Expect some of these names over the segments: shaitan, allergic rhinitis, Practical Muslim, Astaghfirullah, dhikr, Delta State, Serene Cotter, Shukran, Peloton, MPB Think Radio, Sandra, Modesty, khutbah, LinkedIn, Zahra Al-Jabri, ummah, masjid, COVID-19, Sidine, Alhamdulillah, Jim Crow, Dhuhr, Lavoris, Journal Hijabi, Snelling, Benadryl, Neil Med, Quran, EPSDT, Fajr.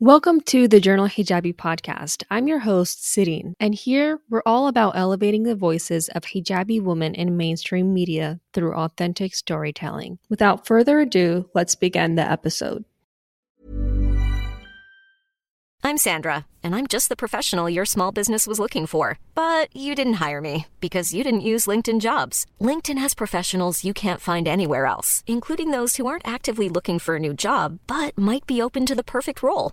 Welcome to the Journal Hijabi podcast. I'm your host, Sidine, and here we're all about elevating the voices of hijabi women in mainstream media through authentic storytelling. Without further ado, let's begin the episode. I'm Sandra, and I'm just the professional your small business was looking for. But you didn't hire me because you didn't use LinkedIn Jobs. LinkedIn has professionals you can't find anywhere else, including those who aren't actively looking for a new job, but might be open to the perfect role.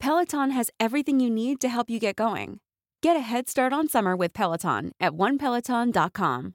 Peloton has everything you need to help you get going. Get a head start on summer with Peloton at onepeloton.com.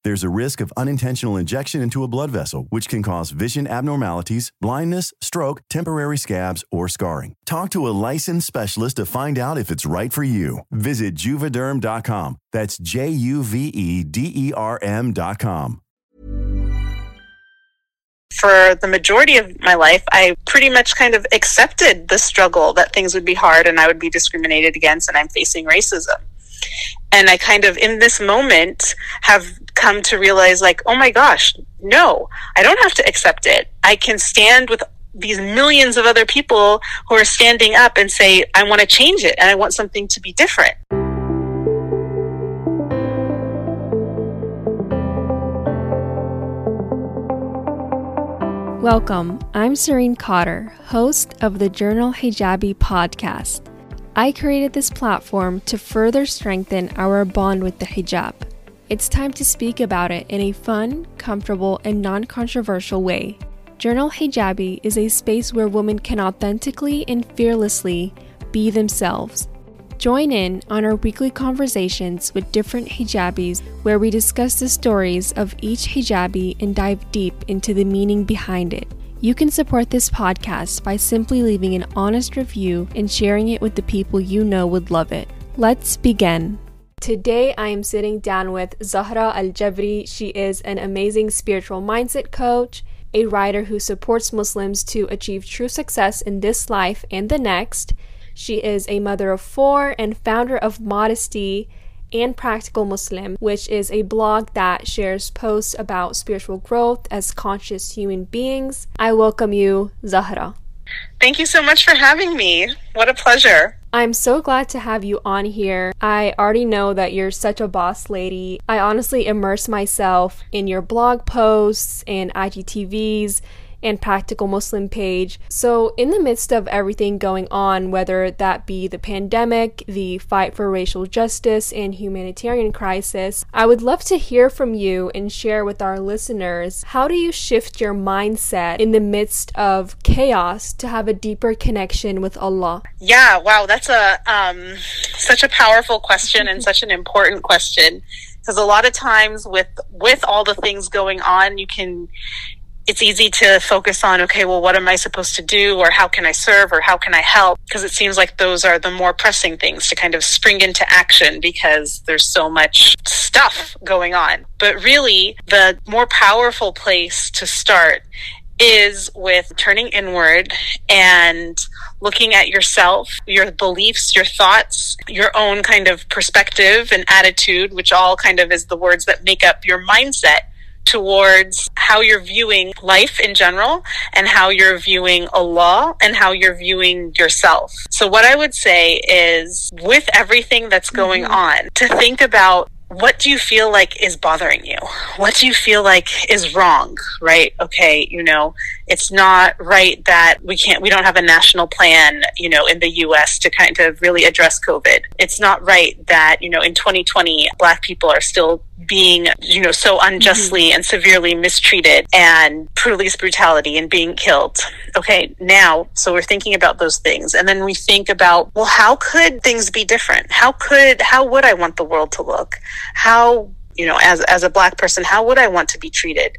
There's a risk of unintentional injection into a blood vessel, which can cause vision abnormalities, blindness, stroke, temporary scabs, or scarring. Talk to a licensed specialist to find out if it's right for you. Visit Juvederm.com. That's Juvederm.com. For the majority of my life, I pretty much kind of accepted the struggle that things would be hard and I would be discriminated against and I'm facing racism. And I kind of, in this moment, have come to realize, like, oh my gosh, no, I don't have to accept it. I can stand with these millions of other people who are standing up and say, I want to change it and I want something to be different. Welcome. I'm Serene Cotter, host of the Journal Hijabi podcast. I created this platform to further strengthen our bond with the hijab. It's time to speak about it in a fun, comfortable, and non-controversial way. Journal Hijabi is a space where women can authentically and fearlessly be themselves. Join in on our weekly conversations with different hijabis where we discuss the stories of each hijabi and dive deep into the meaning behind it. You can support this podcast by simply leaving an honest review and sharing it with the people you know would love it. Let's begin. Today I am sitting down with Zahra Al-Jabri. She is an amazing spiritual mindset coach, a writer who supports Muslims to achieve true success in this life and the next. She is a mother of 4 and founder of Modesty and Practical Muslim, which is a blog that shares posts about spiritual growth as conscious human beings. I welcome you, Zahra. Thank you so much for having me. What a pleasure. I'm so glad to have you on here. I already know that you're such a boss lady. I honestly immerse myself in your blog posts and IGTVs and Practical Muslim page. So in the midst of everything going on, whether that be the pandemic, the fight for racial justice, and humanitarian crisis, I would love to hear from you and share with our listeners, how do you shift your mindset in the midst of chaos to have a deeper connection with Allah? Yeah, wow, that's a such a powerful question and such an important question. Because a lot of times with all the things going on, it's easy to focus on, okay, well, what am I supposed to do, or how can I serve, or how can I help? Because it seems like those are the more pressing things to kind of spring into action because there's so much stuff going on. But really, the more powerful place to start is with turning inward and looking at yourself, your beliefs, your thoughts, your own kind of perspective and attitude, which all kind of is the words that make up your mindset, towards how you're viewing life in general and how you're viewing Allah and how you're viewing yourself. So what I would say is, with everything that's going on, to think about, what do you feel like is bothering you? What do you feel like is wrong, right? Okay, you know, it's not right that we don't have a national plan, you know, in the US to kind of really address COVID. It's not right that, you know, in 2020, Black people are still being, you know, so unjustly and severely mistreated, and police brutality and being killed. Okay, now, so we're thinking about those things. And then we think about, well, how could things be different? How would I want the world to look? How, you know, as a Black person, how would I want to be treated?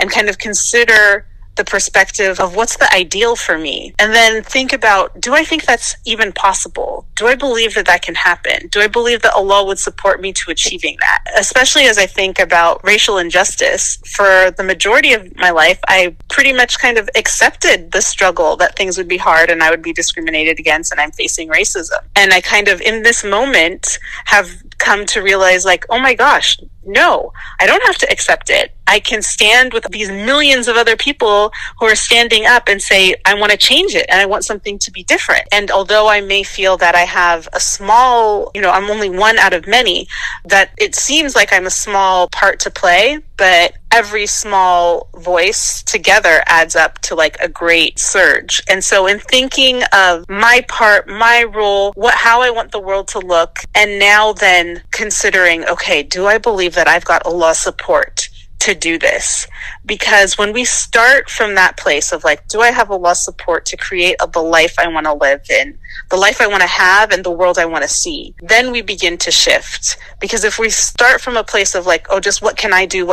And kind of consider the perspective of what's the ideal for me. And then think about, do I think that's even possible? Do I believe that that can happen? Do I believe that Allah would support me to achieving that? Especially as I think about racial injustice, for the majority of my life, I pretty much kind of accepted the struggle that things would be hard and I would be discriminated against and I'm facing racism. And I kind of, in this moment, have come to realize, like, oh my gosh, no, I don't have to accept it. I can stand with these millions of other people who are standing up and say, I want to change it and I want something to be different. And although I may feel that I have a small, you know, I'm only one out of many, that it seems like I'm a small part to play, but every small voice together adds up to like a great surge. And so in thinking of my part, my role, how I want the world to look, and now then considering, okay, do I believe that I've got Allah's support to do this? Because when we start from that place of like, do I have Allah's support to create the life I want to live in, the life I want to have, and the world I want to see, then we begin to shift. Because if we start from a place of like, oh, just what can I do,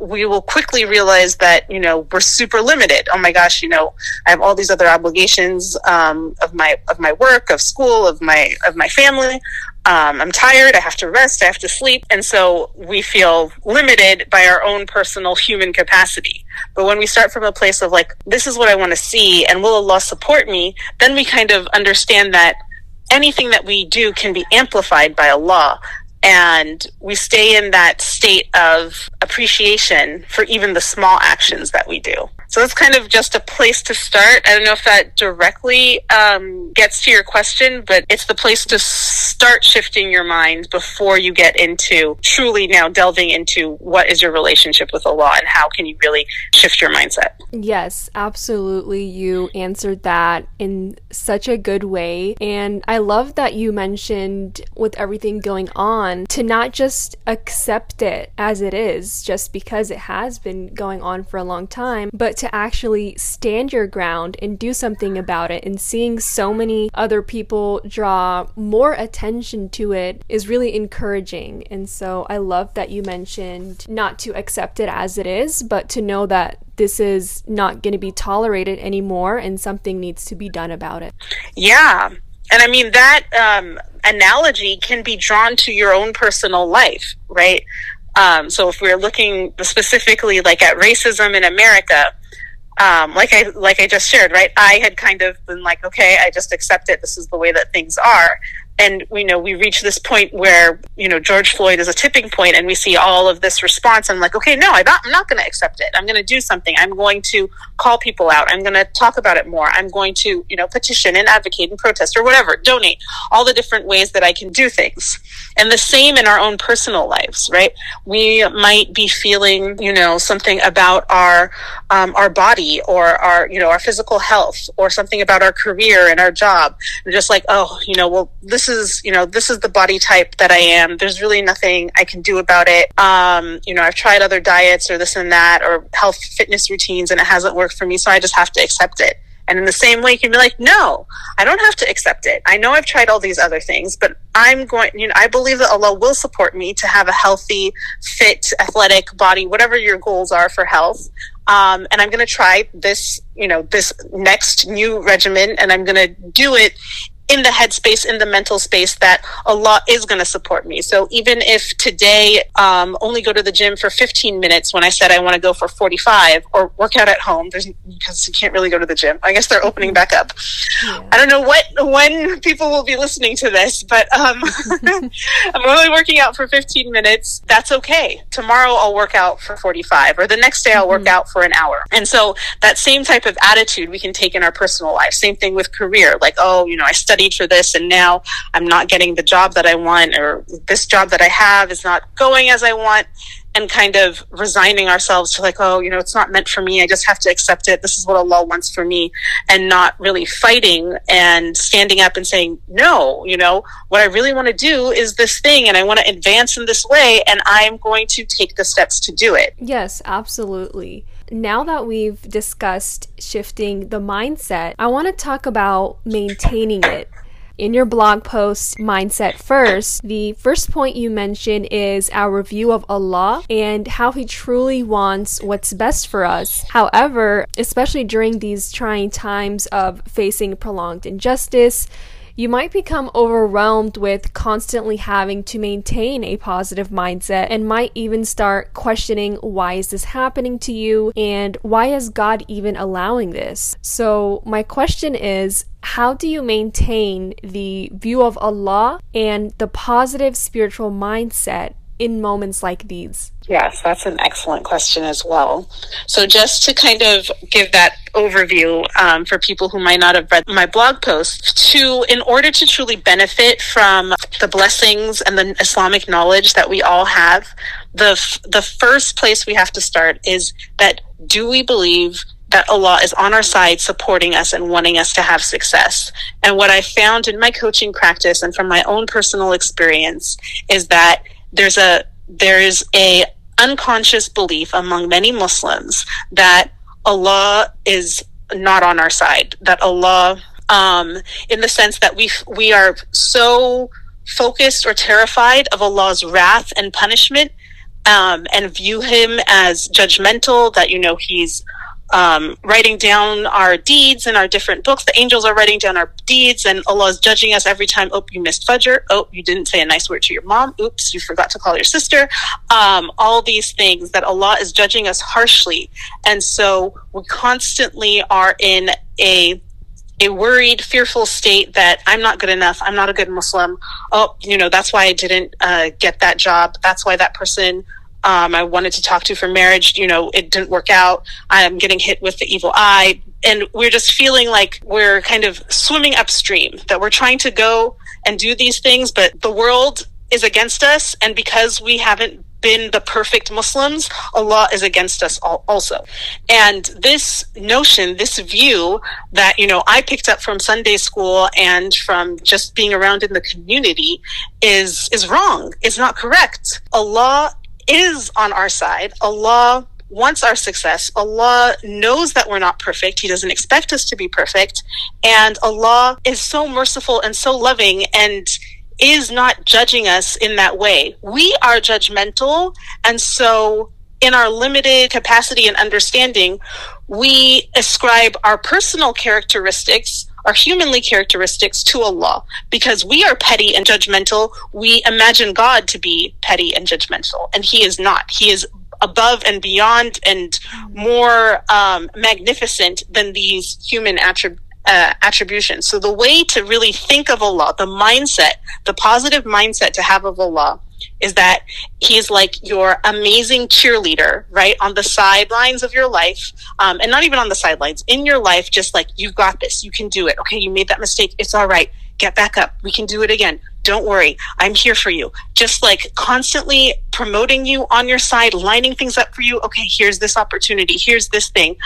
we will quickly realize that, you know, we're super limited. Oh my gosh, you know, I have all these other obligations of my work, of school, of my family. I'm tired, I have to rest, I have to sleep. And so we feel limited by our own personal human capacity. But when we start from a place of like, this is what I want to see, and will Allah support me, then we kind of understand that anything that we do can be amplified by Allah. And we stay in that state of appreciation for even the small actions that we do. So that's kind of just a place to start. I don't know if that directly gets to your question, but it's the place to start shifting your mind before you get into truly now delving into what is your relationship with Allah and how can you really shift your mindset. Yes, absolutely. You answered that in such a good way. And I love that you mentioned, with everything going on, to not just accept it as it is, just because it has been going on for a long time, but to actually stand your ground and do something about it. And seeing so many other people draw more attention to it is really encouraging. And so I love that you mentioned not to accept it as it is, but to know that this is not going to be tolerated anymore and something needs to be done about it. Yeah. And I mean, that analogy can be drawn to your own personal life, right? So if we're looking specifically like at racism in America, like I just shared, right? I had kind of been like, okay, I just accept it. This is the way that things are. And, you know, we reach this point where, you know, George Floyd is a tipping point and we see all of this response. I'm like, okay, no, I'm not going to accept it. I'm going to do something. I'm going to call people out. I'm going to talk about it more. I'm going to, you know, petition and advocate and protest or whatever, donate, all the different ways that I can do things. And the same in our own personal lives, right? We might be feeling, you know, something about our body or our, you know, our physical health, or something about our career and our job. And just like, oh, you know, well, this is the body type that I am. There's really nothing I can do about it. You know, I've tried other diets or this and that or health fitness routines and it hasn't worked for me, so I just have to accept it. And in the same way, you can be like, no, I don't have to accept it. I know I've tried all these other things, but I believe that Allah will support me to have a healthy, fit, athletic body, whatever your goals are for health. And I'm going to try this, you know, this next new regimen, and I'm going to do it in the headspace, in the mental space that Allah is going to support me. So even if today only go to the gym for 15 minutes when I said I want to go for 45, or work out at home, because you can't really go to the gym. I guess they're opening back up. Yeah. I don't know when people will be listening to this, but I'm only working out for 15 minutes. That's okay. Tomorrow I'll work out for 45, or the next day I'll work out for an hour. And so that same type of attitude we can take in our personal life. Same thing with career. Like, oh, you know, I studied for this and now I'm not getting the job that I want, or this job that I have is not going as I want, and kind of resigning ourselves to like, oh, you know, it's not meant for me. I just have to accept it. This is what Allah wants for me, and not really fighting and standing up and saying, no, you know, what I really want to do is this thing, and I want to advance in this way, and I'm going to take the steps to do it. Yes, absolutely. Now that we've discussed shifting the mindset, I want to talk about maintaining it. In your blog post, Mindset First, the first point you mention is our review of Allah and how He truly wants what's best for us. However, especially during these trying times of facing prolonged injustice, you might become overwhelmed with constantly having to maintain a positive mindset, and might even start questioning, why is this happening to you, and why is God even allowing this? So my question is, how do you maintain the view of Allah and the positive spiritual mindset in moments like these? Yes, that's an excellent question as well. So just to kind of give that overview for people who might not have read my blog post, in order to truly benefit from the blessings and the Islamic knowledge that we all have, the first place we have to start is that, do we believe that Allah is on our side, supporting us and wanting us to have success? And what I found in my coaching practice and from my own personal experience is that there is a unconscious belief among many Muslims that Allah is not on our side, that Allah, in the sense that we are so focused or terrified of Allah's wrath and punishment, and view Him as judgmental, that, you know, He's writing down our deeds in our different books. The angels are writing down our deeds, and Allah is judging us every time. Oh, you missed Fajr. Oh, you didn't say a nice word to your mom. Oops, you forgot to call your sister. All these things that Allah is judging us harshly. And so we constantly are in a worried, fearful state that I'm not good enough. I'm not a good Muslim. Oh, you know, that's why I didn't get that job. That's why that person I wanted to talk to for marriage, you know, it didn't work out. I'm getting hit with the evil eye. And we're just feeling like we're kind of swimming upstream, that we're trying to go and do these things, but the world is against us. And because we haven't been the perfect Muslims, Allah is against us all also. And this notion, this view that, you know, I picked up from Sunday school and from just being around in the community is wrong. It's not correct. Allah is on our side. Allah wants our success. Allah knows that we're not perfect. He doesn't expect us to be perfect. And Allah is so merciful and so loving and is not judging us in that way. We are judgmental. And so in our limited capacity and understanding, we ascribe our personal characteristics, our humanly characteristics, to Allah. Because we are petty and judgmental, we imagine God to be petty and judgmental, and He is not. He is above and beyond and more magnificent than these human attributions. So the way to really think of Allah, the mindset, the positive mindset to have of Allah, is that He is like your amazing cheerleader, right? On the sidelines of your life, and not even on the sidelines, in your life, just like, you've got this, you can do it. Okay, you made that mistake, it's all right, get back up, we can do it again. Don't worry, I'm here for you. Just like constantly promoting you, on your side, lining things up for you. Okay, here's this opportunity, here's this thing.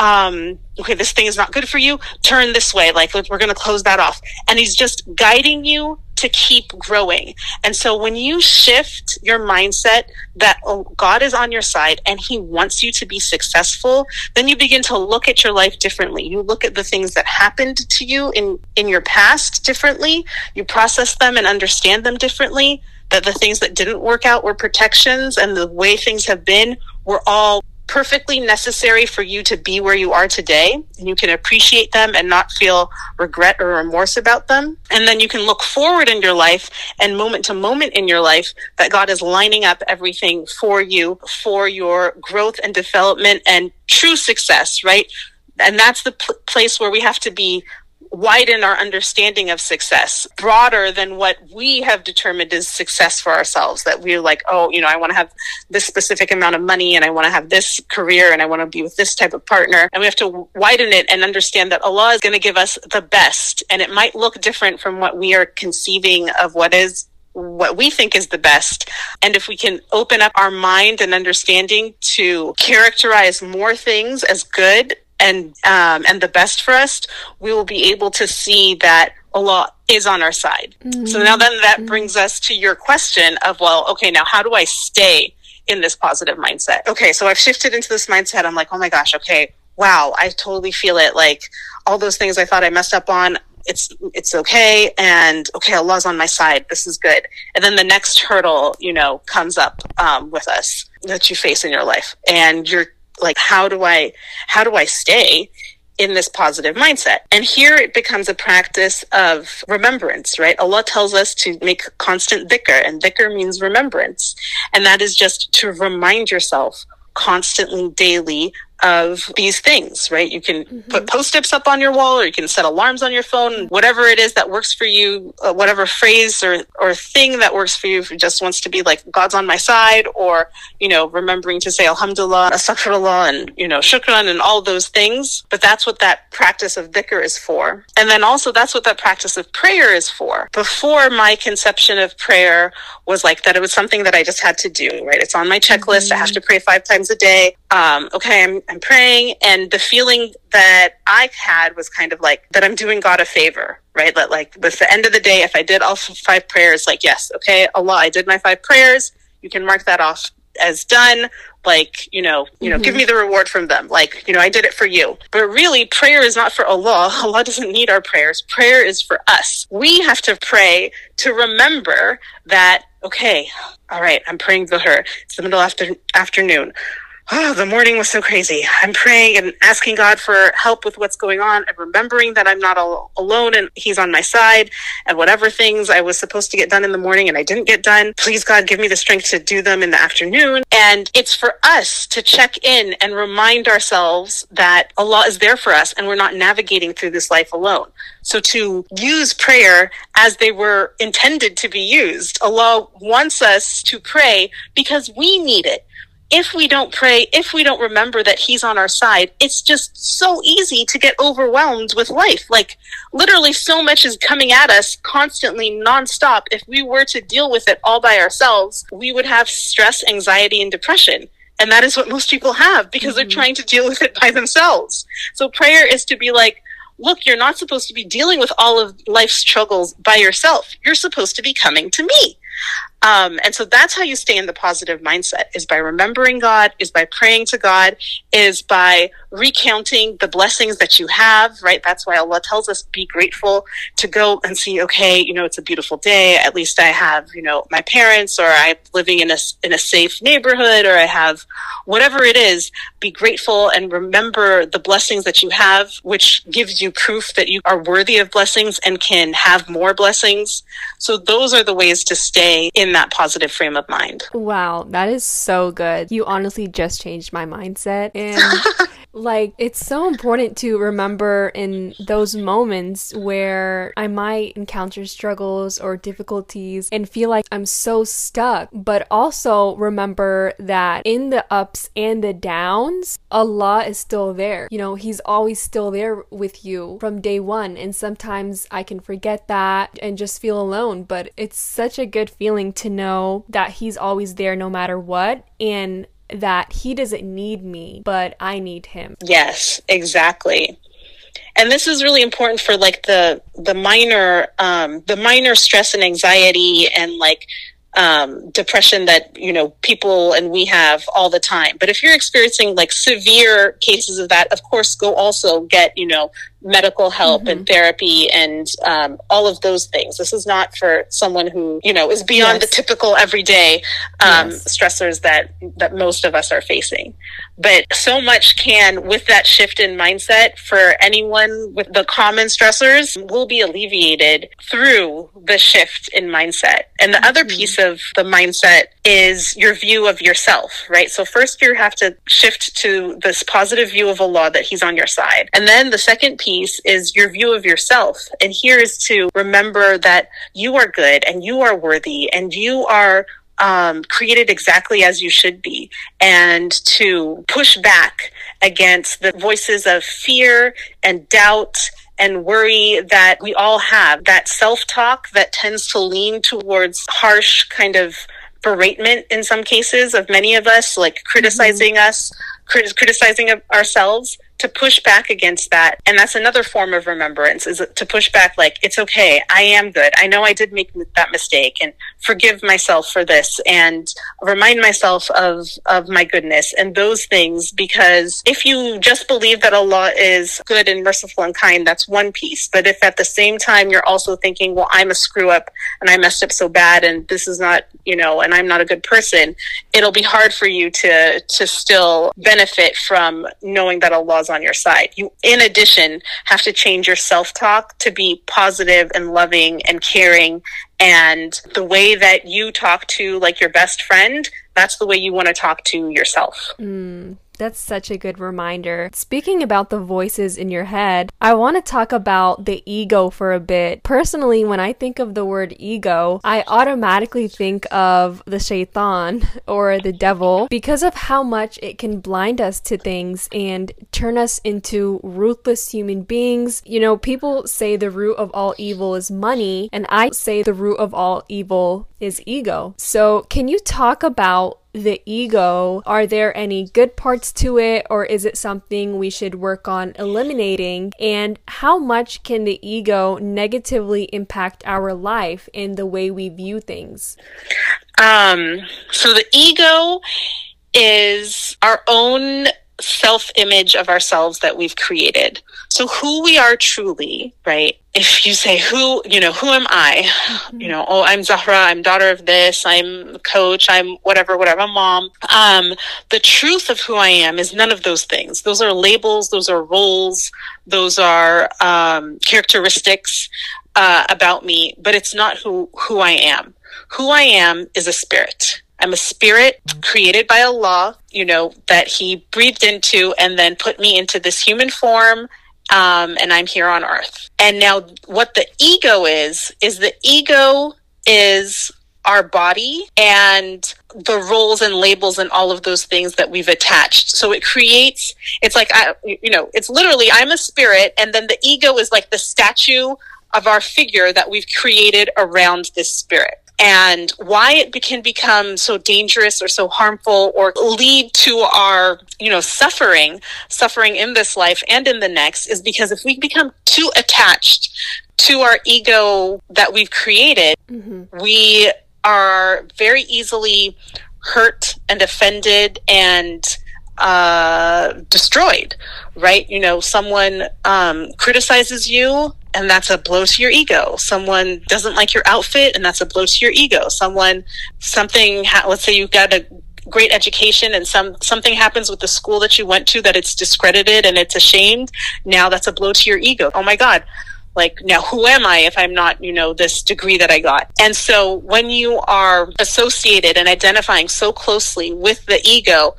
Okay, this thing is not good for you, turn this way, like we're going to close that off. And He's just guiding you to keep growing. And so when you shift your mindset that God is on your side and He wants you to be successful, then you begin to look at your life differently. You look at the things that happened to you in your past differently. You process them and understand them differently, that the things that didn't work out were protections, and the way things have been were all perfectly necessary for you to be where you are today, and you can appreciate them and not feel regret or remorse about them. And then you can look forward in your life and moment to moment in your life that God is lining up everything for you, for your growth and development and true success, right? And that's the place where we have to be, widen our understanding of success, broader than what we have determined is success for ourselves, that we're like, oh, I want to have this specific amount of money, and I want to have this career, and I want to be with this type of partner. And we have to widen it and understand that Allah is going to give us the best. And it might look different from what we are conceiving of what we think is the best. And if we can open up our mind and understanding to characterize more things as good, and the best for us, we will be able to see that Allah is on our side. Mm-hmm. So now then that brings us to your question of, well, okay, now how do I stay in this positive mindset? Okay, so I've shifted into this mindset. I'm like, oh my gosh, okay, wow, I totally feel it. Like all those things I thought I messed up on, it's okay. And okay, Allah's on my side. This is good. And then the next hurdle, comes up with us that you face in your life. And you're like, how do I stay in this positive mindset? And here it becomes a practice of remembrance, right? Allah tells us to make constant dhikr, and dhikr means remembrance. And that is just to remind yourself constantly, daily, of these things, right? You can put post-its up on your wall, or you can set alarms on your phone, whatever it is that works for you, whatever phrase or thing that works for you, if you just wants to be like, God's on my side, or, remembering to say Alhamdulillah, Astaghfirullah, and, Shukran, and all those things. But that's what that practice of dhikr is for. And then also that's what that practice of prayer is for. Before, my conception of prayer was like that it was something that I just had to do, right? It's on my checklist. I have to pray 5 times a day. Okay, I'm praying, and the feeling that I had was kind of like that I'm doing God a favor, right? That like with the end of the day, if I did all 5 prayers, like, yes, okay, Allah, I did my 5 prayers. You can mark that off as done. Like, give me the reward from them. Like, I did it for you. But really, prayer is not for Allah. Allah doesn't need our prayers. Prayer is for us. We have to pray to remember that, okay, all right, I'm praying Dhuhr. It's the middle afternoon. Oh, the morning was so crazy. I'm praying and asking God for help with what's going on, and remembering that I'm not alone and He's on my side, and whatever things I was supposed to get done in the morning and I didn't get done, please God, give me the strength to do them in the afternoon. And it's for us to check in and remind ourselves that Allah is there for us and we're not navigating through this life alone. So to use prayer as they were intended to be used. Allah wants us to pray because we need it. If we don't pray, if we don't remember that He's on our side, it's just so easy to get overwhelmed with life. Like, literally so much is coming at us constantly, nonstop. If we were to deal with it all by ourselves, we would have stress, anxiety, and depression. And that is what most people have, because they're trying to deal with it by themselves. So prayer is to be like, look, you're not supposed to be dealing with all of life's struggles by yourself. You're supposed to be coming to me. And so that's how you stay in the positive mindset, is by remembering God, is by praying to God, is by recounting the blessings that you have, right? That's why Allah tells us be grateful, to go and see, okay, it's a beautiful day. At least I have, my parents, or I'm living in a safe neighborhood, or I have whatever it is. Be grateful and remember the blessings that you have, which gives you proof that you are worthy of blessings and can have more blessings. So those are the ways to stay in that positive frame of mind. Wow, that is so good. You honestly just changed my mindset. And like, it's so important to remember in those moments where I might encounter struggles or difficulties and feel like I'm so stuck, but also remember that in the ups and the downs, Allah is still there. He's always still there with you from day one. And sometimes I can forget that and just feel alone, but it's such a good feeling to know that He's always there no matter what, and that He doesn't need me, but I need Him. Yes, exactly. And this is really important for like the minor stress and anxiety and like depression that people and we have all the time. But if you're experiencing like severe cases of that, of course, go also get medical help and therapy and all of those things. This is not for someone who, you know, is beyond the typical everyday stressors that most of us are facing. But so much can, with that shift in mindset for anyone with the common stressors, will be alleviated through the shift in mindset. And the other piece of the mindset is your view of yourself, right? So first you have to shift to this positive view of Allah, that he's on your side. And then the second piece is your view of yourself. And here is to remember that you are good and you are worthy and you are created exactly as you should be, and to push back against the voices of fear and doubt and worry that we all have, that self-talk that tends to lean towards harsh kind of beratement in some cases of many of us, like criticizing us, criticizing ourselves, to push back against that. And that's another form of remembrance, is to push back, like, it's okay, I am good. I know I did make that mistake, and forgive myself for this, and remind myself of my goodness and those things. Because if you just believe that Allah is good and merciful and kind, that's one piece. But if at the same time you're also thinking, well, I'm a screw up and I messed up so bad and this is not, you know, and I'm not a good person, it'll be hard for you to still benefit from knowing that Allah's on your side. You, in addition, have to change your self-talk to be positive and loving and caring. And the way that you talk to, like, your best friend, that's the way you want to talk to yourself. That's such a good reminder. Speaking about the voices in your head, I want to talk about the ego for a bit. Personally, when I think of the word ego, I automatically think of the shaitan or the devil, because of how much it can blind us to things and turn us into ruthless human beings. You know, people say the root of all evil is money, and I say the root of all evil is ego. So can you talk about the ego? Are there any good parts to it, or is it something we should work on eliminating? And how much can the ego negatively impact our life and the way we view things? So the ego is our own self-image of ourselves that we've created. So who we are truly, right? If you say, who am I? You know, oh, I'm Zahra, I'm daughter of this, I'm coach, I'm whatever, mom. The truth of who I am is none of those things. Those are labels, those are roles, those are characteristics about me, but it's not who I am. Who I am is a spirit. I'm a spirit created by Allah, you know, that he breathed into and then put me into this human form, and I'm here on earth. And now what the ego is the ego is our body and the roles and labels and all of those things that we've attached. So it creates, it's like, it's literally, I'm a spirit, and then the ego is like the statue of our figure that we've created around this spirit. And why it can become so dangerous or so harmful or lead to our, suffering in this life and in the next, is because if we become too attached to our ego that we've created, we are very easily hurt and offended and destroyed, right? You know, someone criticizes you, and that's a blow to your ego. Someone doesn't like your outfit, and that's a blow to your ego. Let's say you've got a great education and something happens with the school that you went to that it's discredited and it's ashamed. Now that's a blow to your ego. Oh my God. Like, now who am I if I'm not, this degree that I got? And so when you are associated and identifying so closely with the ego,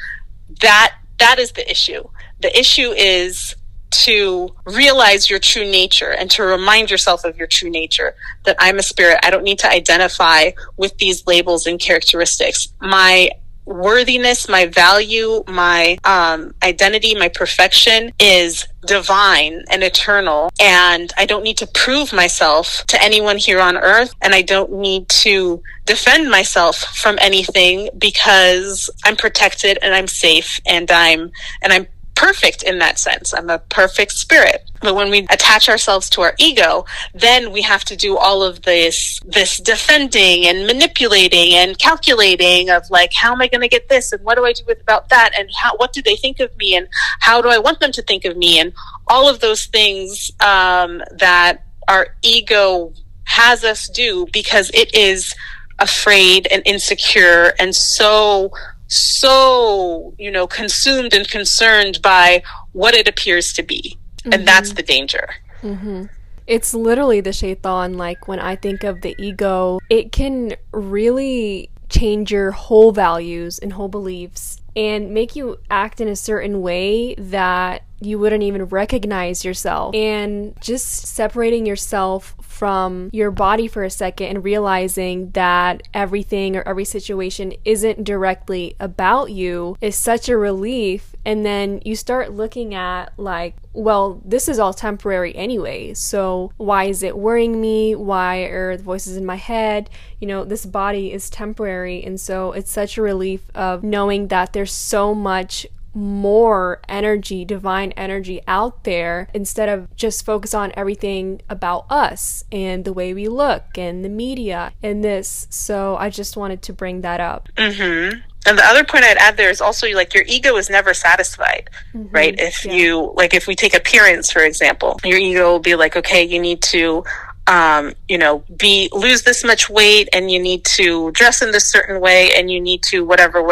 that is the issue. The issue is to realize your true nature and to remind yourself of your true nature, that I'm a spirit. I don't need to identify with these labels and characteristics. My worthiness, my value, my identity, my perfection is divine and eternal, and I don't need to prove myself to anyone here on earth, and I don't need to defend myself from anything, because I'm protected and I'm safe and I'm perfect in that sense. I'm a perfect spirit. But when we attach ourselves to our ego, then we have to do all of this defending and manipulating and calculating of like, how am I going to get this? And what do I do with about that? And what do they think of me? And how do I want them to think of me? And all of those things that our ego has us do because it is afraid and insecure and so, you know, consumed and concerned by what it appears to be. Mm-hmm. And that's the danger. Mm-hmm. It's literally the shaitan. Like, when I think of the ego, it can really change your whole values and whole beliefs and make you act in a certain way that you wouldn't even recognize yourself. And just separating yourself from your body for a second and realizing that everything or every situation isn't directly about you is such a relief. And then you start looking at like, well, this is all temporary anyway, so why is it worrying me? Why are the voices in my head? You know, this body is temporary. And so it's such a relief of knowing that there's so much more energy, divine energy out there, instead of just focus on everything about us and the way we look and the media and this. So I just wanted to bring that up. Mm-hmm. And the other point I'd add there is also, like, your ego is never satisfied, mm-hmm. right? If we take appearance, for example, your ego will be like, okay, you need to lose this much weight, and you need to dress in this certain way, and you need to whatever.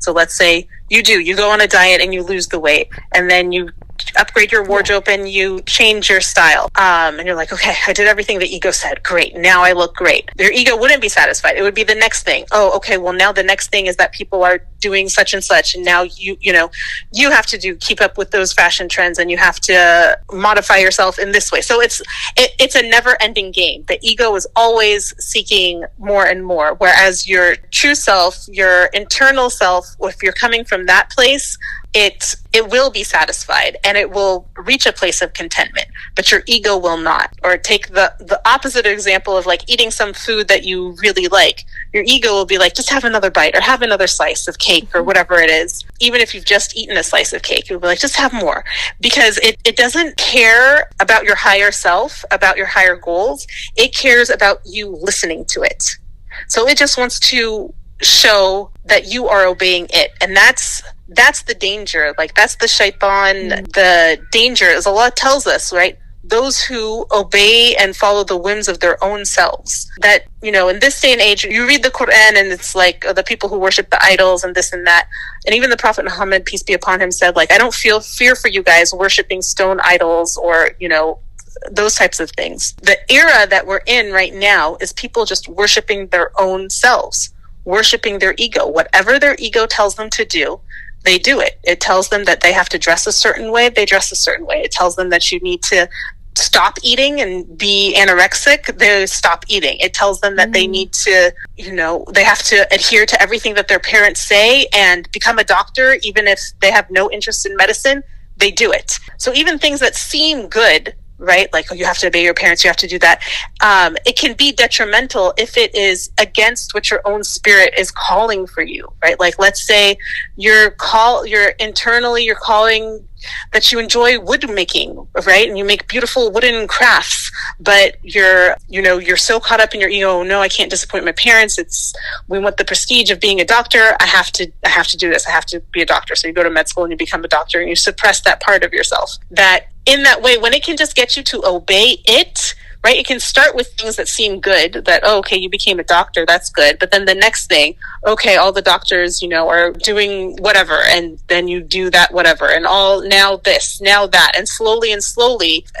So let's say you go on a diet and you lose the weight, and then you upgrade your wardrobe and you change your style. And you're like, okay, I did everything the ego said. Great. Now I look great. Your ego wouldn't be satisfied. It would be the next thing. Oh, okay. Well, now the next thing is that people are doing such and such. And now you have to keep up with those fashion trends, and you have to modify yourself in this way. So it's a never ending game. The ego is always seeking more and more. Whereas your true self, your internal self, if you're coming from that place, it will be satisfied and it will reach a place of contentment, but your ego will not. Or take the opposite example of like eating some food that you really like. Your ego will be like, just have another bite or have another slice of cake or whatever it is. Even if you've just eaten a slice of cake, you'll be like, just have more, because it doesn't care about your higher self, about your higher goals. It cares about you listening to it. So it just wants to show that you are obeying it. And that's the danger. Like, that's the shaitan. The danger is, Allah tells us, right? Those who obey and follow the whims of their own selves. That, in this day and age, you read the Quran and it's like the people who worship the idols and this and that. And even the Prophet Muhammad, peace be upon him, said, like, I don't feel fear for you guys worshiping stone idols or, those types of things. The era that we're in right now is people just worshiping their own selves, worshiping their ego. Whatever their ego tells them to do, they do it. It tells them that they have to dress a certain way, they dress a certain way. It tells them that you need to stop eating and be anorexic, they stop eating. It tells them that they need to, they have to adhere to everything that their parents say and become a doctor, even if they have no interest in medicine, they do it. So even things that seem good, right? Like, you have to obey your parents, you have to do that. It can be detrimental if it is against what your own spirit is calling for you, right? Like, let's say you're calling that you enjoy wood making, right? And you make beautiful wooden crafts, but you're so caught up in your ego. Oh, no, I can't disappoint my parents. We want the prestige of being a doctor. I have to do this. I have to be a doctor. So you go to med school and you become a doctor, and you suppress that part of yourself. That, in that way, when it can just get you to obey it, right? It can start with things that seem good, that, oh, okay, you became a doctor, that's good. But then the next thing, okay, all the doctors, are doing whatever, and then you do that whatever, and all, now this, now that. And slowly,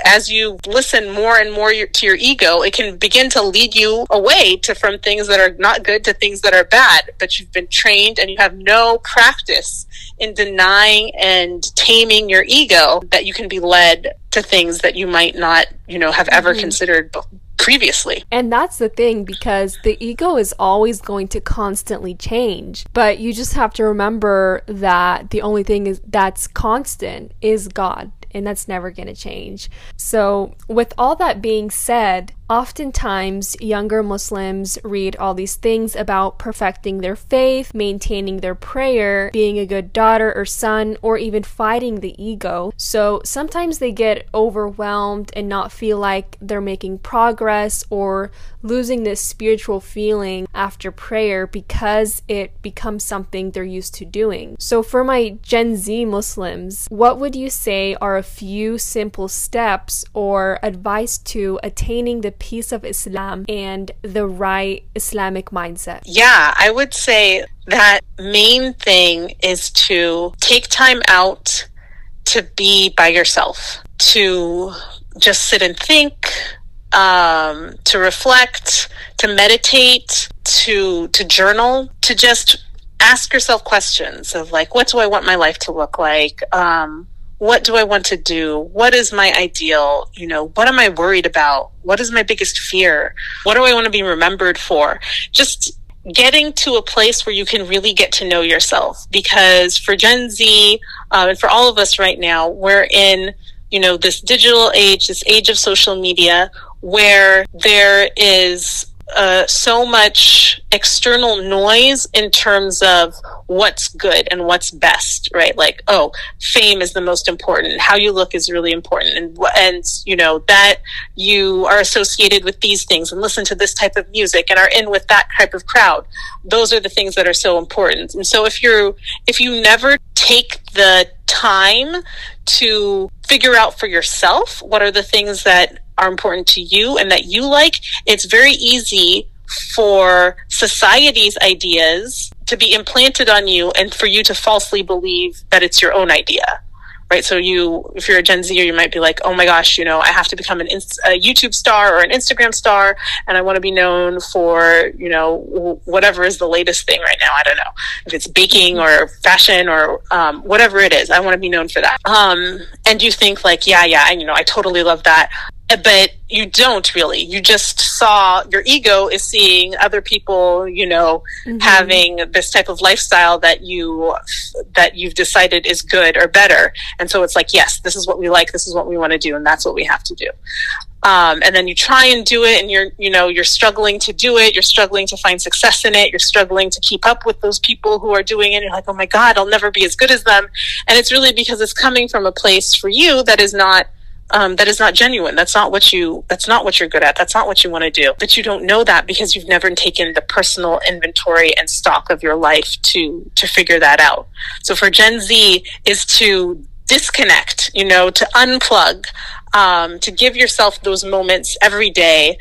as you listen more and more to your ego, it can begin to lead you away from things that are not good to things that are bad. But you've been trained and you have no practice in denying and taming your ego, that you can be led to things that you might not, have ever considered previously. And that's the thing, because the ego is always going to constantly change. But you just have to remember that the only thing that's constant is God, and that's never going to change. So with all that being said, Oftentimes, younger Muslims read all these things about perfecting their faith, maintaining their prayer, being a good daughter or son, or even fighting the ego. So sometimes they get overwhelmed and not feel like they're making progress or losing this spiritual feeling after prayer because it becomes something they're used to doing. So for my Gen Z Muslims, what would you say are a few simple steps or advice to attaining the peace of Islam and the right Islamic mindset? Yeah, I would say that main thing is to take time out to be by yourself, to just sit and think, to reflect, to meditate, to journal, to just ask yourself questions of like, what do I want my life to look like? What do I want to do? What is my ideal? You know, what am I worried about? What is my biggest fear? What do I want to be remembered for? Just getting to a place where you can really get to know yourself, because for Gen Z, and for all of us right now, we're in, you know, this digital age, this age of social media, where there is so much external noise in terms of what's good and what's best, right? Like, oh, fame is the most important. How you look is really important. And you know, that you are associated with these things and listen to this type of music and are in with that type of crowd. Those are the things that are so important. And so if you never take the time to figure out for yourself what are the things that are important to you and that you like, it's very easy for society's ideas to be implanted on you and for you to falsely believe that it's your own idea, right? So if you're a Gen Zer, you might be like, oh my gosh, you know, I have to become a YouTube star or an Instagram star, and I want to be known for, you know, whatever is the latest thing right now. I don't know if it's baking or fashion or whatever it is. I want to be known for that. And you think like, yeah, and, you know, I totally love that. But you don't really. You just saw, your ego is seeing other people, you know, mm-hmm. having this type of lifestyle that you've decided is good or better. And so it's like, yes, this is what we like, this is what we want to do, and that's what we have to do. And then you try and do it, and you're struggling to do it. You're struggling to find success in it. You're struggling to keep up with those people who are doing it. You're like, oh my God, I'll never be as good as them. And it's really because it's coming from a place for you that is not genuine. That's not what you're good at. That's not what you want to do. But you don't know that because you've never taken the personal inventory and stock of your life to figure that out. So for Gen Z is to disconnect, you know, to unplug, to give yourself those moments every day,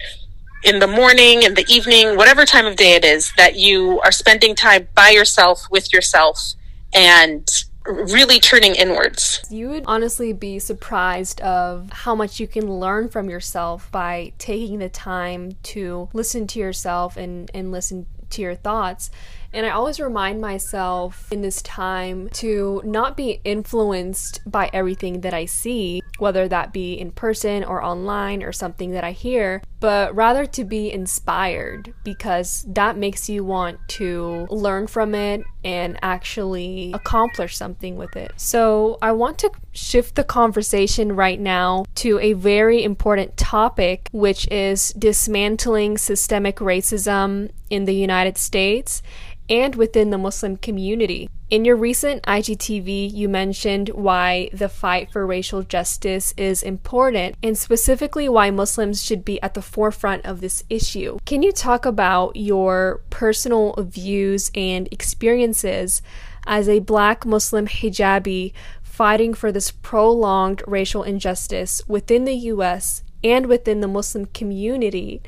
in the morning, in the evening, whatever time of day it is that you are spending time by yourself, with yourself, and really turning inwards. You would honestly be surprised of how much you can learn from yourself by taking the time to listen to yourself and listen to your thoughts. And I always remind myself in this time to not be influenced by everything that I see, whether that be in person or online or something that I hear, but rather to be inspired, because that makes you want to learn from it and actually accomplish something with it. So I want to shift the conversation right now to a very important topic, which is dismantling systemic racism in the United States and within the Muslim community. In your recent IGTV, you mentioned why the fight for racial justice is important, and specifically why Muslims should be at the forefront of this issue. Can you talk about your personal views and experiences as a Black Muslim hijabi fighting for this prolonged racial injustice within the US and within the Muslim community?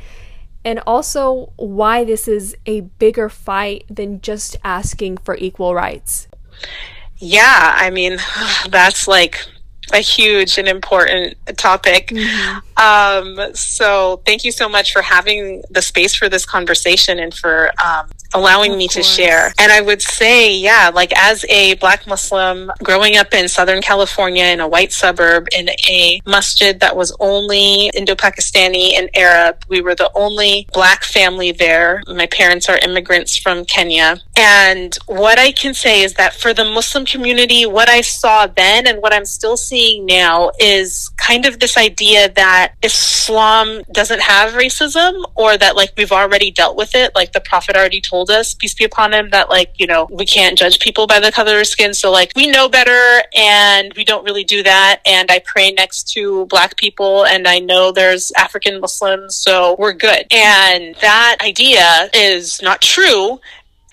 And also why this is a bigger fight than just asking for equal rights. Yeah, I mean, that's like a huge and important topic. Mm-hmm. So thank you so much for having the space for this conversation and for allowing me to share. And I would say, yeah, like as a Black Muslim growing up in Southern California in a white suburb in a masjid that was only Indo-Pakistani and Arab, we were the only Black family there. My parents are immigrants from Kenya. And what I can say is that for the Muslim community, what I saw then and what I'm still seeing now is kind of this idea that that Islam doesn't have racism, or that, like, we've already dealt with it. Like, the Prophet already told us, peace be upon him, that, like, you know, we can't judge people by the color of their skin. So, like, we know better and we don't really do that. And I pray next to Black people and I know there's African Muslims, so we're good. And that idea is not true.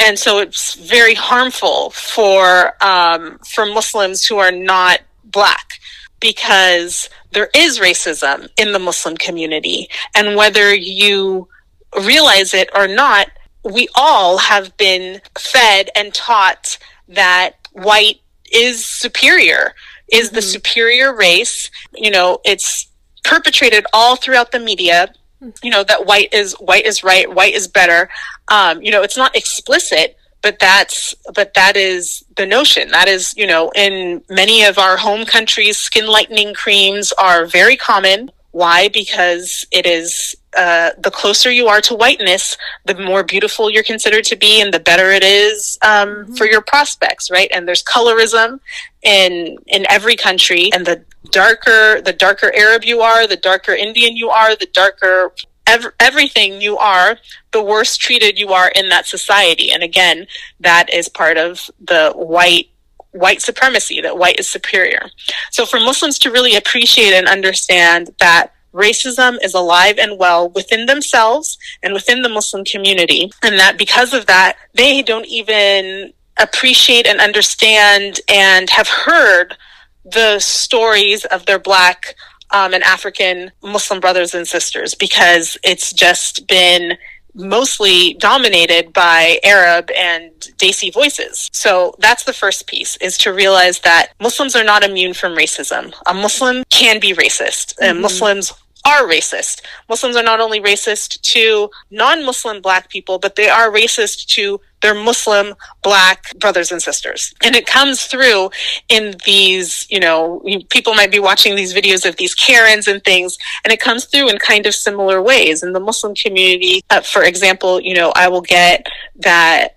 And so it's very harmful for Muslims who are not Black, because there is racism in the Muslim community. And whether you realize it or not, we all have been fed and taught that white is superior, is the superior race. You know, it's perpetrated all throughout the media, you know, that white is right, white is better. You know, it's not explicit, but that is the notion. That is, you know, in many of our home countries, skin lightening creams are very common. Why? Because it is, the closer you are to whiteness, the more beautiful you're considered to be and the better it is, for your prospects, right? And there's colorism in every country. And the darker Arab you are, the darker Indian you are, the darker everything you are, the worse treated you are in that society. And again, that is part of the white supremacy, that white is superior. So for Muslims to really appreciate and understand that racism is alive and well within themselves and within the Muslim community, and that because of that, they don't even appreciate and understand and have heard the stories of their Black and African Muslim brothers and sisters, because it's just been mostly dominated by Arab and Desi voices. So that's the first piece, is to realize that Muslims are not immune from racism. A Muslim can be racist, and Muslims are racist. Muslims are not only racist to non-Muslim Black people, but they are racist to their Muslim Black brothers and sisters. And it comes through in these, you know, people might be watching these videos of these Karens and things, and it comes through in kind of similar ways. In the Muslim community, for example, you know, I will get that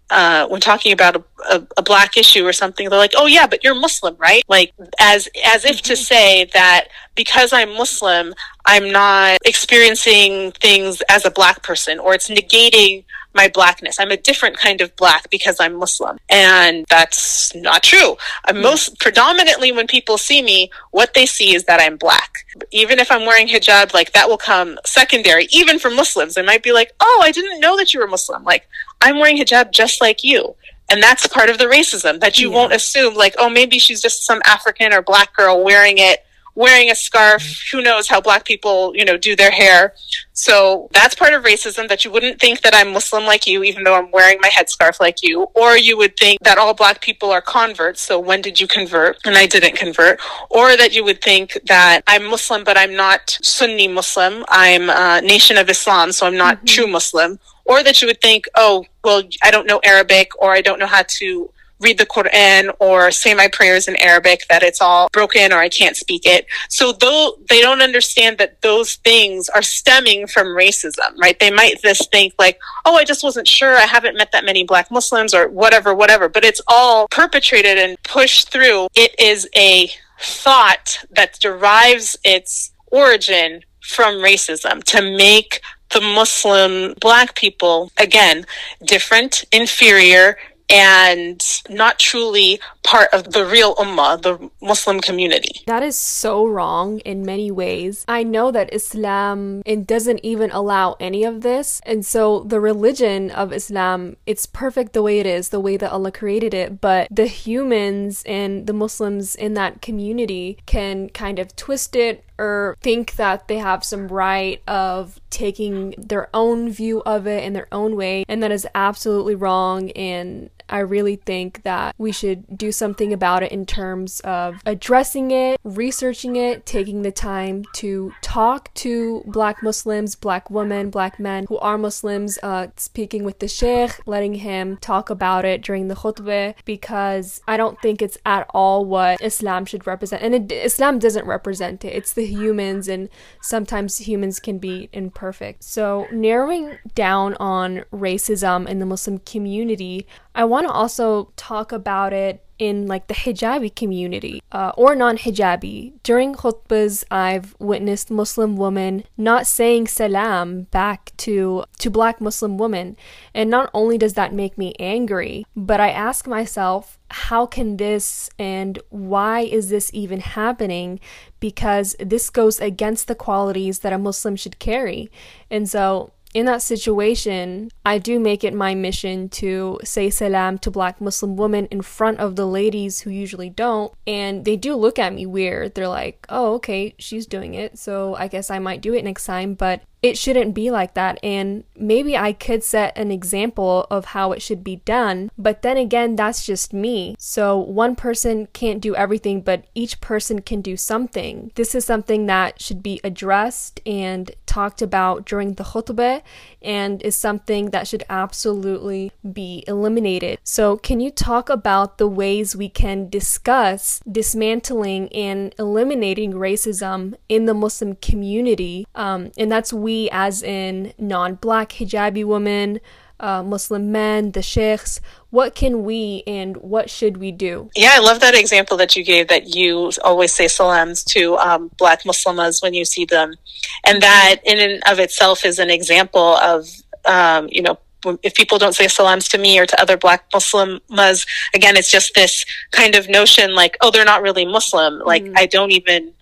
when talking about a Black issue or something, they're like, oh yeah, but you're Muslim, right? Like, as if to say that because I'm Muslim, I'm not experiencing things as a Black person, or it's negating my Blackness. I'm a different kind of Black because I'm Muslim. And that's not true. Most predominantly when people see me, what they see is that I'm Black. Even if I'm wearing hijab, like, that will come secondary, even for Muslims. They might be like, oh, I didn't know that you were Muslim. Like, I'm wearing hijab just like you. And that's part of the racism, that you won't assume, like, oh, maybe she's just some African or Black girl wearing a scarf. Who knows how Black people, you know, do their hair. So that's part of racism, that you wouldn't think that I'm Muslim like you, even though I'm wearing my headscarf like you. Or you would think that all Black people are converts. So when did you convert? And I didn't convert. Or that you would think that I'm Muslim, but I'm not Sunni Muslim. I'm Nation of Islam, so I'm not true Muslim. Or that you would think, oh, well, I don't know Arabic, or I don't know how to read the Quran or say my prayers in Arabic, that it's all broken or I can't speak it. So though they don't understand that those things are stemming from racism, right? They might just think like, oh, I just wasn't sure. I haven't met that many Black Muslims or whatever, but it's all perpetrated and pushed through. It is a thought that derives its origin from racism to make the Muslim Black people, again, different, inferior, and not truly part of the real ummah, the Muslim community. That is so wrong in many ways. I know that Islam, it doesn't even allow any of this. And so the religion of Islam, it's perfect the way it is, the way that Allah created it. But the humans and the Muslims in that community can kind of twist it, or think that they have some right of taking their own view of it in their own way, and that is absolutely wrong. And I really think that we should do something about it in terms of addressing it, researching it, taking the time to talk to Black Muslims, Black women, Black men who are Muslims, speaking with the sheikh, letting him talk about it during the khutbah, because I don't think it's at all what Islam should represent. And Islam doesn't represent it. It's the humans, and sometimes humans can be imperfect. So narrowing down on racism in the Muslim community, I want to also talk about it in like the hijabi community or non-hijabi. During khutbas, I've witnessed Muslim women not saying salam back to black Muslim women. And not only does that make me angry, but I ask myself, how can this and why is this even happening? Because this goes against the qualities that a Muslim should carry. And so in that situation, I do make it my mission to say salam to black Muslim women in front of the ladies who usually don't, and they do look at me weird. They're like, oh, okay, she's doing it, so I guess I might do it next time, but it shouldn't be like that, and maybe I could set an example of how it should be done, but then again, that's just me. So one person can't do everything, but each person can do something. This is something that should be addressed and talked about during the khutbah, and is something that should absolutely be eliminated. So can you talk about the ways we can discuss dismantling and eliminating racism in the Muslim community? And that's we as in non-black hijabi women, Muslim men, the sheikhs. What can we and what should we do? Yeah, I love that example that you gave, that you always say salams to black Muslimas when you see them. And that in and of itself is an example of, if people don't say salams to me or to other black Muslimas, again, it's just this kind of notion like, oh, they're not really Muslim. Like, I don't even...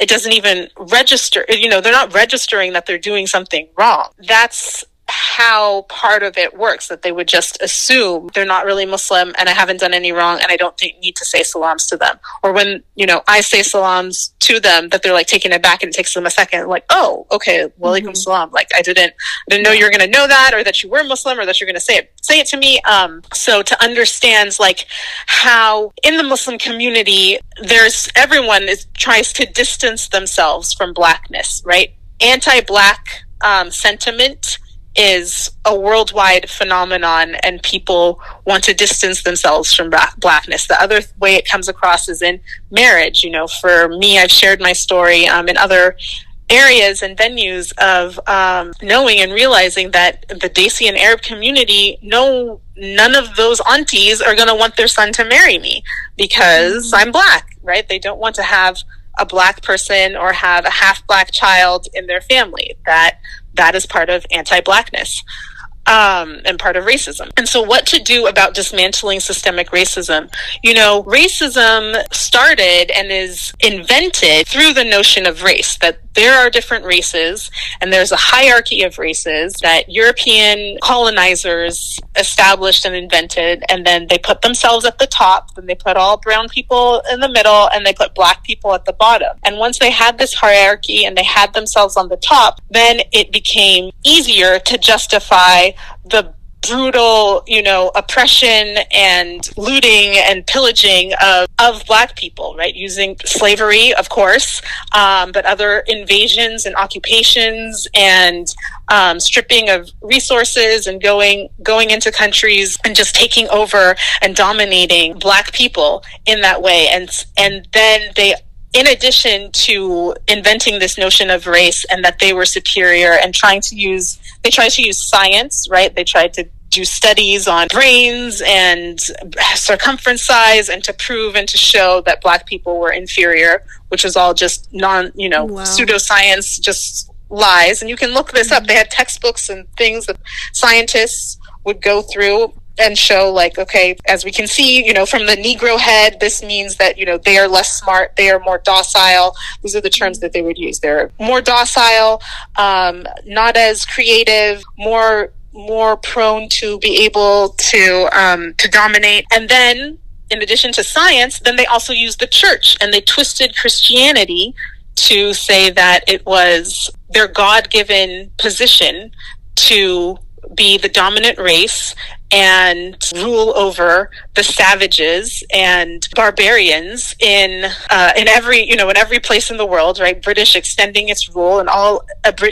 it doesn't even register, they're not registering that they're doing something wrong. That's how part of it works, that they would just assume they're not really Muslim and I haven't done any wrong and I don't need to say salams to them. Or when, I say salams to them, that they're like taking it back and it takes them a second, like, oh, okay, walaikum salam. Like, I didn't know you were going to know that, or that you were Muslim, or that you're going to say it to me. So to understand like how in the Muslim community, everyone tries to distance themselves from blackness, right? Anti-black sentiment is a worldwide phenomenon, and people want to distance themselves from blackness. The other way it comes across is in marriage. For me, I've shared my story in other areas and venues of knowing and realizing that the Desi and Arab community, none of those aunties are going to want their son to marry me because I'm black, right? They don't want to have a black person or have a half black child in their family. That is part of anti-blackness and part of racism. And so what to do about dismantling systemic racism? Racism started and is invented through the notion of race, that there are different races and there's a hierarchy of races that European colonizers established and invented. And then they put themselves at the top, then they put all brown people in the middle, and they put black people at the bottom. And once they had this hierarchy and they had themselves on the top, then it became easier to justify the brutal, oppression and looting and pillaging of black people, right? Using slavery, of course, but other invasions and occupations and stripping of resources and going into countries and just taking over and dominating black people in that way. And then they, in addition to inventing this notion of race and that they were superior and they tried to use science, right? They tried to do studies on brains and circumference size and to prove and to show that black people were inferior, which was all just pseudoscience, just lies. And you can look this up. They had textbooks and things that scientists would go through and show like, okay, as we can see, from the Negro head, this means that, they are less smart, they are more docile. These are the terms that they would use. They're more docile, not as creative, more prone to be able to dominate. And then in addition to science, then they also used the church, and they twisted Christianity to say that it was their God-given position to be the dominant race and rule over the savages and barbarians in every place in the world, right? British extending its rule, and all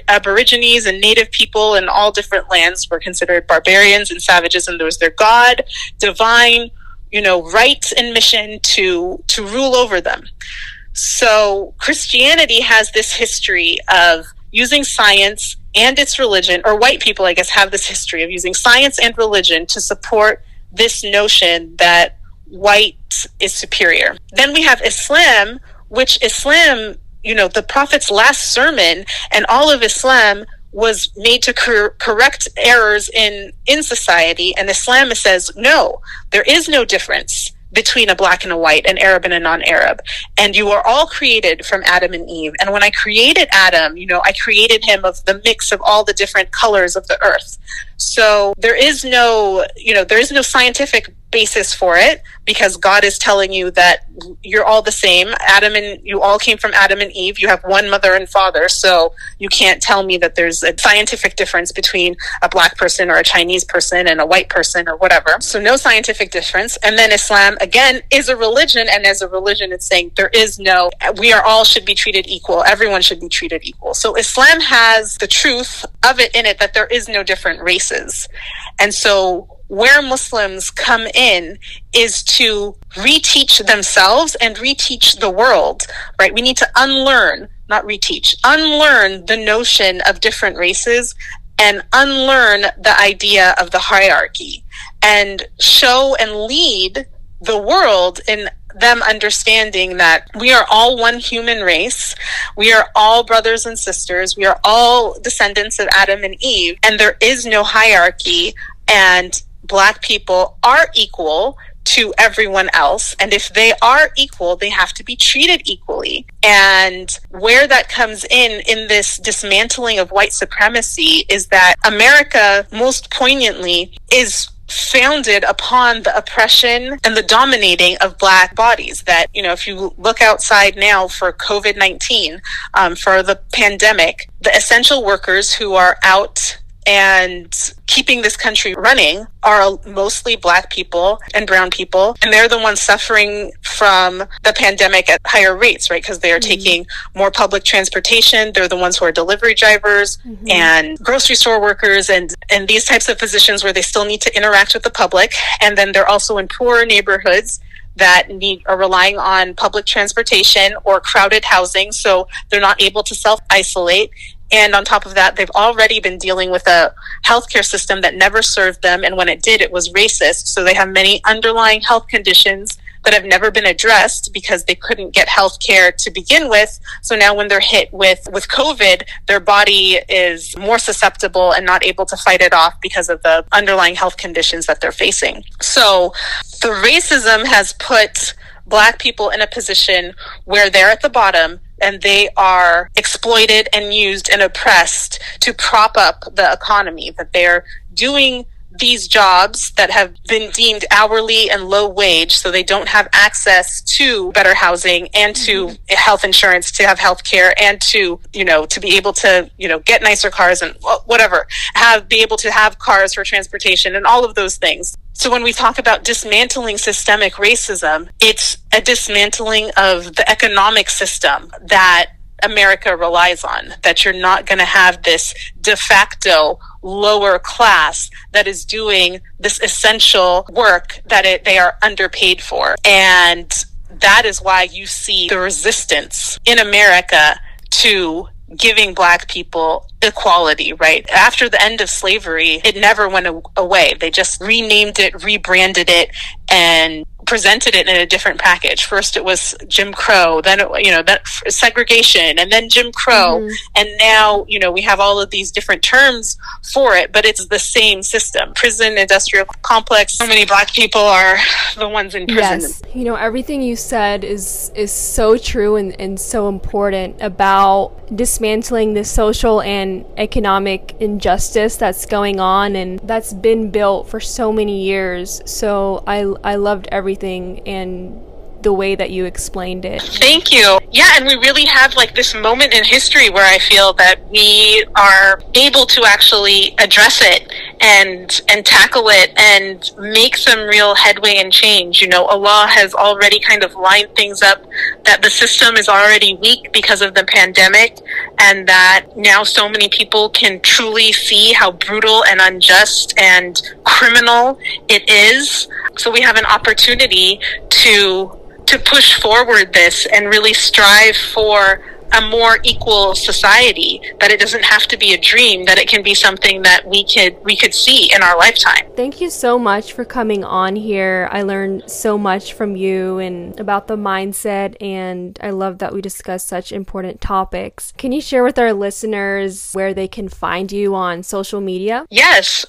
Aborigines and native people in all different lands were considered barbarians and savages, and there was their God, divine, right and mission to rule over them. So Christianity has this history of using science and its religion, or white people, I guess, have this history of using science and religion to support this notion that white is superior. Then we have Islam, which Islam, you know, the Prophet's last sermon and all of Islam was made to correct errors in society. And Islam says, no, there is no difference between a black and a white, an Arab and a non-Arab. And you are all created from Adam and Eve. And when I created Adam, you know, I created him of the mix of all the different colors of the earth. So there is no, you know, there is no scientific basis for it, because God is telling you that you're all the same. Adam and you all came from Adam and Eve. You have one mother and father. So you can't tell me that there's a scientific difference between a black person or a Chinese person and a white person or whatever. So no scientific difference. And then Islam, again, is a religion. And as a religion, it's saying there is no, we are all should be treated equal. Everyone should be treated equal. So Islam has the truth of it in it, that there is no different races. And so where Muslims come in is to reteach themselves and reteach the world, right? We need to unlearn, not reteach, unlearn the notion of different races and unlearn the idea of the hierarchy and show and lead the world in them understanding that we are all one human race. We are all brothers and sisters. We are all descendants of Adam and Eve, and there is no hierarchy, and Black people are equal to everyone else. And if they are equal, they have to be treated equally. And where that comes in this dismantling of white supremacy, is that America, most poignantly, is founded upon the oppression and the dominating of Black bodies. That, you know, if you look outside now for COVID-19, for the pandemic, the essential workers who are out and keeping this country running are mostly Black people and brown people. And they're the ones suffering from the pandemic at higher rates, right? Because they are taking more public transportation. They're the ones who are delivery drivers and grocery store workers and these types of positions where they still need to interact with the public. And then they're also in poorer neighborhoods that are relying on public transportation or crowded housing. So they're not able to self-isolate. And on top of that, they've already been dealing with a healthcare system that never served them. And when it did, it was racist. So they have many underlying health conditions that have never been addressed because they couldn't get healthcare to begin with. So now when they're hit with COVID, their body is more susceptible and not able to fight it off because of the underlying health conditions that they're facing. So the racism has put Black people in a position where they're at the bottom, and they are exploited and used and oppressed to prop up the economy, that they're doing these jobs that have been deemed hourly and low wage, so they don't have access to better housing and to health insurance, to have health care, and to, you know, to be able to, you know, get nicer cars and whatever, be able to have cars for transportation and all of those things. So when we talk about dismantling systemic racism, it's a dismantling of the economic system that America relies on, that you're not going to have this de facto lower class that is doing this essential work that they are underpaid for. And that is why you see the resistance in America to giving Black people equality, right? After the end of slavery, it never went away. They just renamed it, rebranded it, and presented it in a different package. First, it was Jim Crow, then, you know, that segregation, and then Jim Crow. And now, you know, we have all of these different terms for it, but it's the same system. Prison, industrial complex. So many Black people are the ones in prison. Yes. You know, everything you said is so true and so important about dismantling the social and economic injustice that's going on and that's been built for so many years. So I loved everything and the way that you explained it. Thank you. Yeah, and we really have like this moment in history where I feel that we are able to actually address it and tackle it and make some real headway and change. You know, Allah has already kind of lined things up that the system is already weak because of the pandemic, and that now so many people can truly see how brutal and unjust and criminal it is. So we have an opportunity to push forward this and really strive for a more equal society, that it doesn't have to be a dream, that it can be something that we could see in our lifetime. Thank you so much for coming on here. I learned so much from you and about the mindset, and I love that we discussed such important topics. Can you share with our listeners where they can find you on social media? Yes,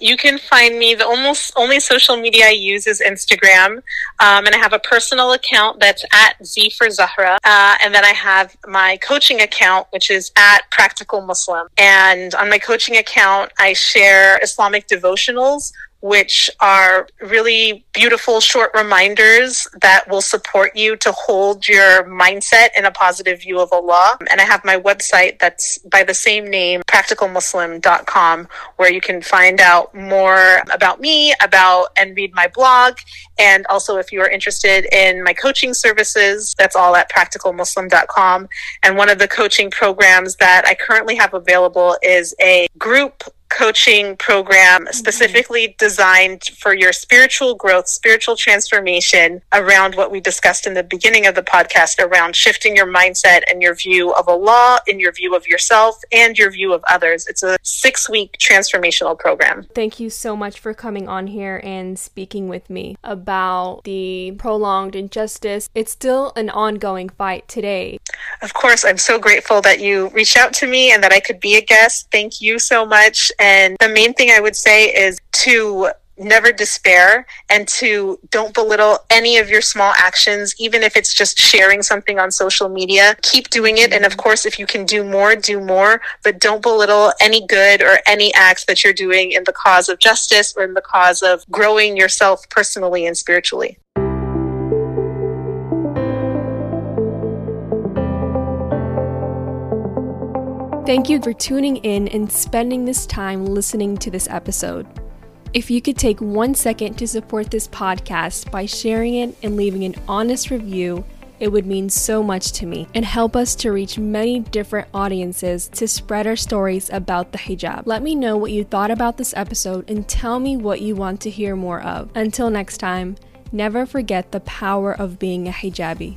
you can find me. The almost only social media I use is Instagram, and I have a personal account that's at Z for Zahra, and then I have my coaching account, which is at Practical Muslim. And on my coaching account, I share Islamic devotionals, which are really beautiful short reminders that will support you to hold your mindset in a positive view of Allah. And I have my website that's by the same name, practicalmuslim.com, where you can find out more about me, and read my blog. And also, if you are interested in my coaching services, that's all at practicalmuslim.com. And one of the coaching programs that I currently have available is a group coaching program specifically designed for your spiritual growth, spiritual transformation, around what we discussed in the beginning of the podcast, around shifting your mindset and your view of Allah, and your view of yourself, and your view of others. It's a 6-week transformational program. Thank you so much for coming on here and speaking with me about the prolonged injustice. It's still an ongoing fight today. Of course, I'm so grateful that you reached out to me and that I could be a guest. Thank you so much. And the main thing I would say is to never despair, and to don't belittle any of your small actions, even if it's just sharing something on social media. Keep doing it. And of course, if you can do more, but don't belittle any good or any acts that you're doing in the cause of justice or in the cause of growing yourself personally and spiritually. Thank you for tuning in and spending this time listening to this episode. If you could take 1 second to support this podcast by sharing it and leaving an honest review, it would mean so much to me and help us to reach many different audiences to spread our stories about the hijab. Let me know what you thought about this episode and tell me what you want to hear more of. Until next time, never forget the power of being a hijabi.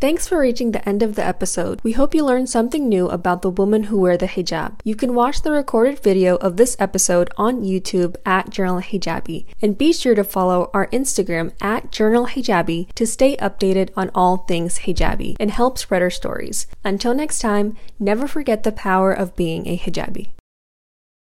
Thanks for reaching the end of the episode. We hope you learned something new about the women who wear the hijab. You can watch the recorded video of this episode on YouTube at Journal Hijabi. And be sure to follow our Instagram at Journal Hijabi to stay updated on all things hijabi and help spread our stories. Until next time, never forget the power of being a hijabi.